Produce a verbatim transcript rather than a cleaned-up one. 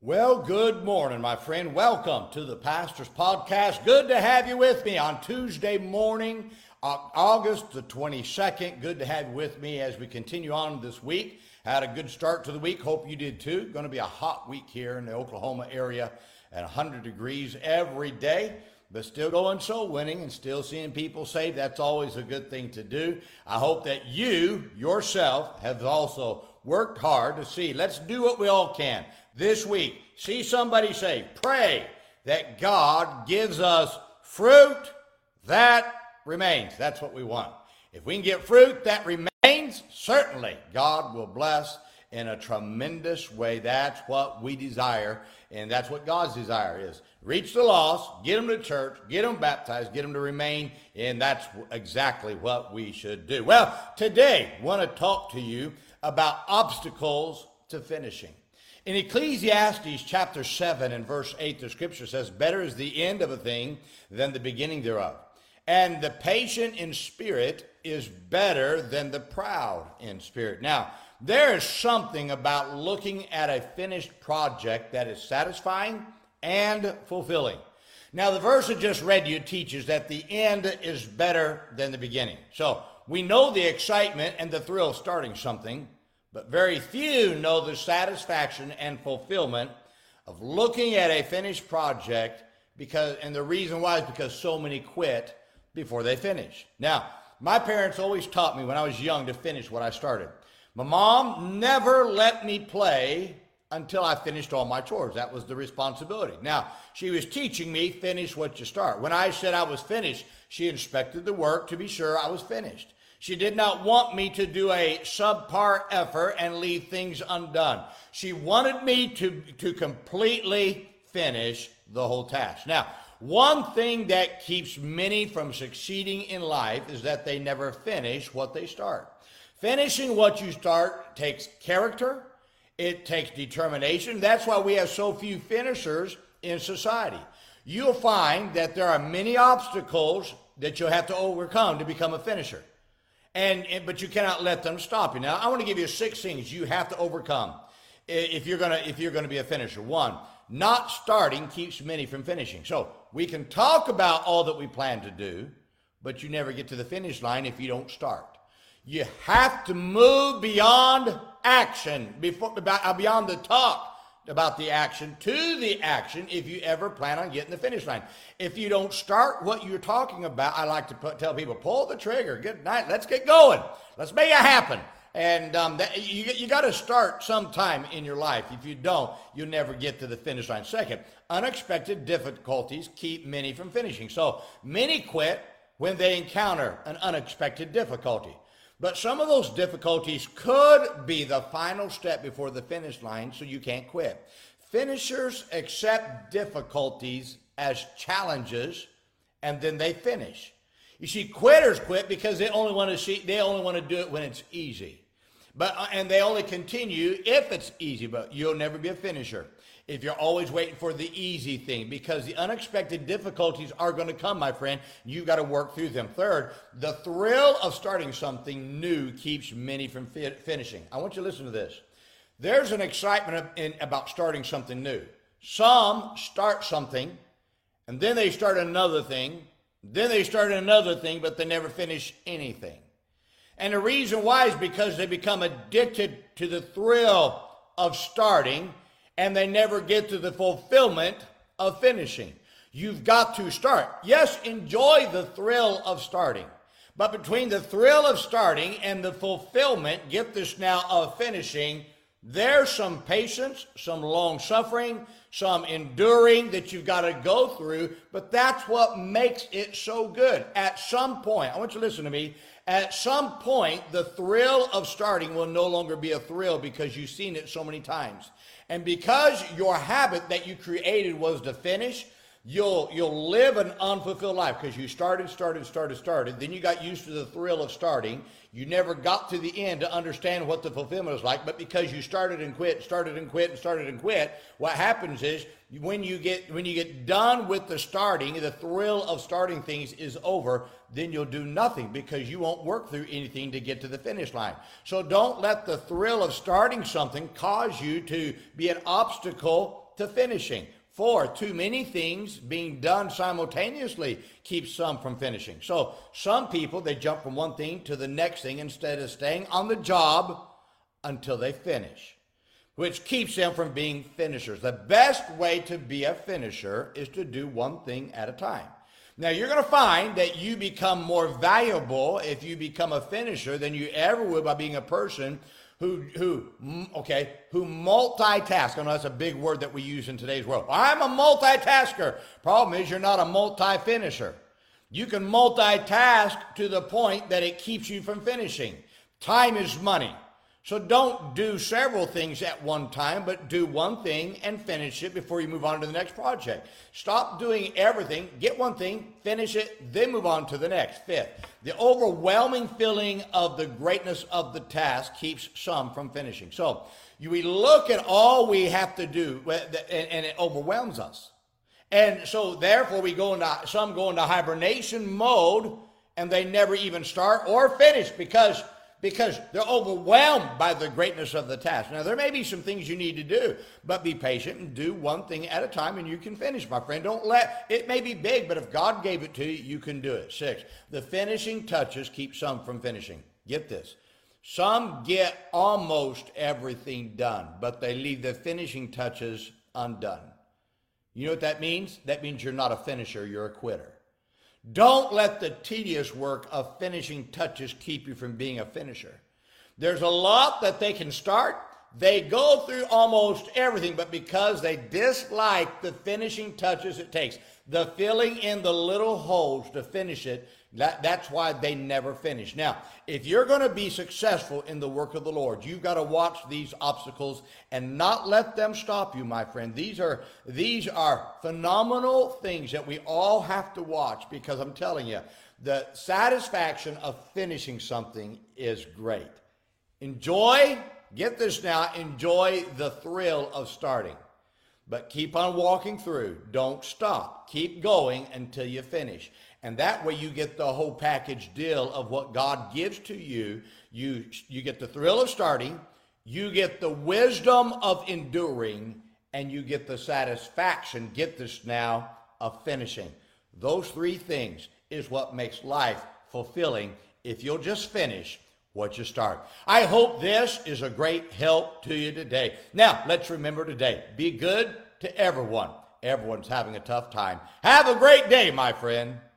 Well, good morning, my friend. Welcome to the Pastor's Podcast. Good to have you with me on Tuesday morning, August the twenty-second. Good to have you with me as we continue on this week. Had a good start to the week. Hope you did too. Going to be a hot week here in the Oklahoma area at one hundred degrees every day. But still going soul winning and still seeing people saved. That's always a good thing to do. I hope that you yourself have also worked hard to see. Let's do what we all can this week. See somebody saved. Pray that God gives us fruit that remains. That's what we want. If we can get fruit that remains, certainly God will bless in a tremendous way. That's what we desire, and that's what God's desire is. Reach the lost, get them to church, get them baptized, get them to remain, and that's exactly what we should do. Well, today, I want to talk to you about obstacles to finishing. In Ecclesiastes chapter seven and verse eight, the scripture says, "Better is the end of a thing than the beginning thereof, and the patient in spirit is better than the proud in spirit." Now, there is something about looking at a finished project that is satisfying and fulfilling. Now, the verse I just read to you teaches that the end is better than the beginning. So we know the excitement and the thrill of starting something, but very few know the satisfaction and fulfillment of looking at a finished project, because, and the reason why is because so many quit before they finish. Now, my parents always taught me when I was young to finish what I started. My mom never let me play until I finished all my chores. That was the responsibility. Now, she was teaching me, finish what you start. When I said I was finished, she inspected the work to be sure I was finished. She did not want me to do a subpar effort and leave things undone. She wanted me to, to completely finish the whole task. Now, one thing that keeps many from succeeding in life is that they never finish what they start. Finishing what you start takes character. It takes determination. That's why we have so few finishers in society. You'll find that there are many obstacles that you'll have to overcome to become a finisher. And, and but you cannot let them stop you. Now, I want to give you six things you have to overcome if you're going to if you're going to be a finisher. One, not starting keeps many from finishing. So, we can talk about all that we plan to do, but you never get to the finish line if you don't start. You have to move beyond action, before, beyond the talk about the action to the action if you ever plan on getting the finish line. If you don't start what you're talking about, I like to put, tell people, pull the trigger, good night, let's get going, let's make it happen. And um, that, you, you got to start sometime in your life. If you don't, you'll never get to the finish line. Second, unexpected difficulties keep many from finishing. So many quit when they encounter an unexpected difficulty. But some of those difficulties could be the final step before the finish line, so you can't quit. Finishers accept difficulties as challenges, and then they finish. You see, quitters quit because they only want to see, they only want to do it when it's easy. But, and they only continue if it's easy, but you'll never be a finisher if you're always waiting for the easy thing, because the unexpected difficulties are going to come, my friend. You've got to work through them. Third, the thrill of starting something new keeps many from fi- finishing. I want you to listen to this. There's an excitement of, in, about starting something new. Some start something, and then they start another thing, then they start another thing, but they never finish anything. And the reason why is because they become addicted to the thrill of starting, and they never get to the fulfillment of finishing. You've got to start. Yes, enjoy the thrill of starting. But between the thrill of starting and the fulfillment, get this now, of finishing, there's some patience, some long-suffering, some enduring that you've got to go through, but that's what makes it so good. At some point, I want you to listen to me, at some point, the thrill of starting will no longer be a thrill because you've seen it so many times. And because your habit that you created was to finish, you'll you'll live an unfulfilled life because you started, started, started, started. Then you got used to the thrill of starting. You never got to the end to understand what the fulfillment is like. But because you started and quit, started and quit, and started and quit, what happens is when you get when you get done with the starting, the thrill of starting things is over. Then you'll do nothing because you won't work through anything to get to the finish line. So don't let the thrill of starting something cause you to be an obstacle to finishing. For too many things being done simultaneously keeps some from finishing. So some people, they jump from one thing to the next thing instead of staying on the job until they finish, which keeps them from being finishers. The best way to be a finisher is to do one thing at a time. Now, you're going to find that you become more valuable if you become a finisher than you ever would by being a person Who, who, okay, who multitask. I know that's a big word that we use in today's world. I'm a multitasker. Problem is, you're not a multi-finisher. You can multitask to the point that it keeps you from finishing. Time is money. So don't do several things at one time, but do one thing and finish it before you move on to the next project. Stop doing everything, get one thing, finish it, then move on to the next. Fifth, the overwhelming feeling of the greatness of the task keeps some from finishing. So we look at all we have to do, and it overwhelms us. And so therefore we go into, some go into hibernation mode, and they never even start or finish because Because they're overwhelmed by the greatness of the task. Now, there may be some things you need to do, but be patient and do one thing at a time, and you can finish, my friend. Don't let, it may be big, but if God gave it to you, you can do it. Six, the finishing touches keep some from finishing. Get this. Some get almost everything done, but they leave the finishing touches undone. You know what that means? That means you're not a finisher, you're a quitter. Don't let the tedious work of finishing touches keep you from being a finisher. There's a lot that they can start. They go through almost everything, but because they dislike the finishing touches it takes, the filling in the little holes to finish it, that, that's why they never finish. Now, if you're going to be successful in the work of the Lord, you've got to watch these obstacles and not let them stop you, my friend. These are, these are phenomenal things that we all have to watch, because I'm telling you, the satisfaction of finishing something is great. Enjoy, get this now, enjoy the thrill of starting. But keep on walking through. Don't stop. Keep going until you finish. And that way you get the whole package deal of what God gives to you. You, you get the thrill of starting. You get the wisdom of enduring. And you get the satisfaction, get this now, of finishing. Those three things is what makes life fulfilling if you'll just finish what you start. I hope this is a great help to you today. Now, let's remember today, be good to everyone. Everyone's having a tough time. Have a great day, my friend.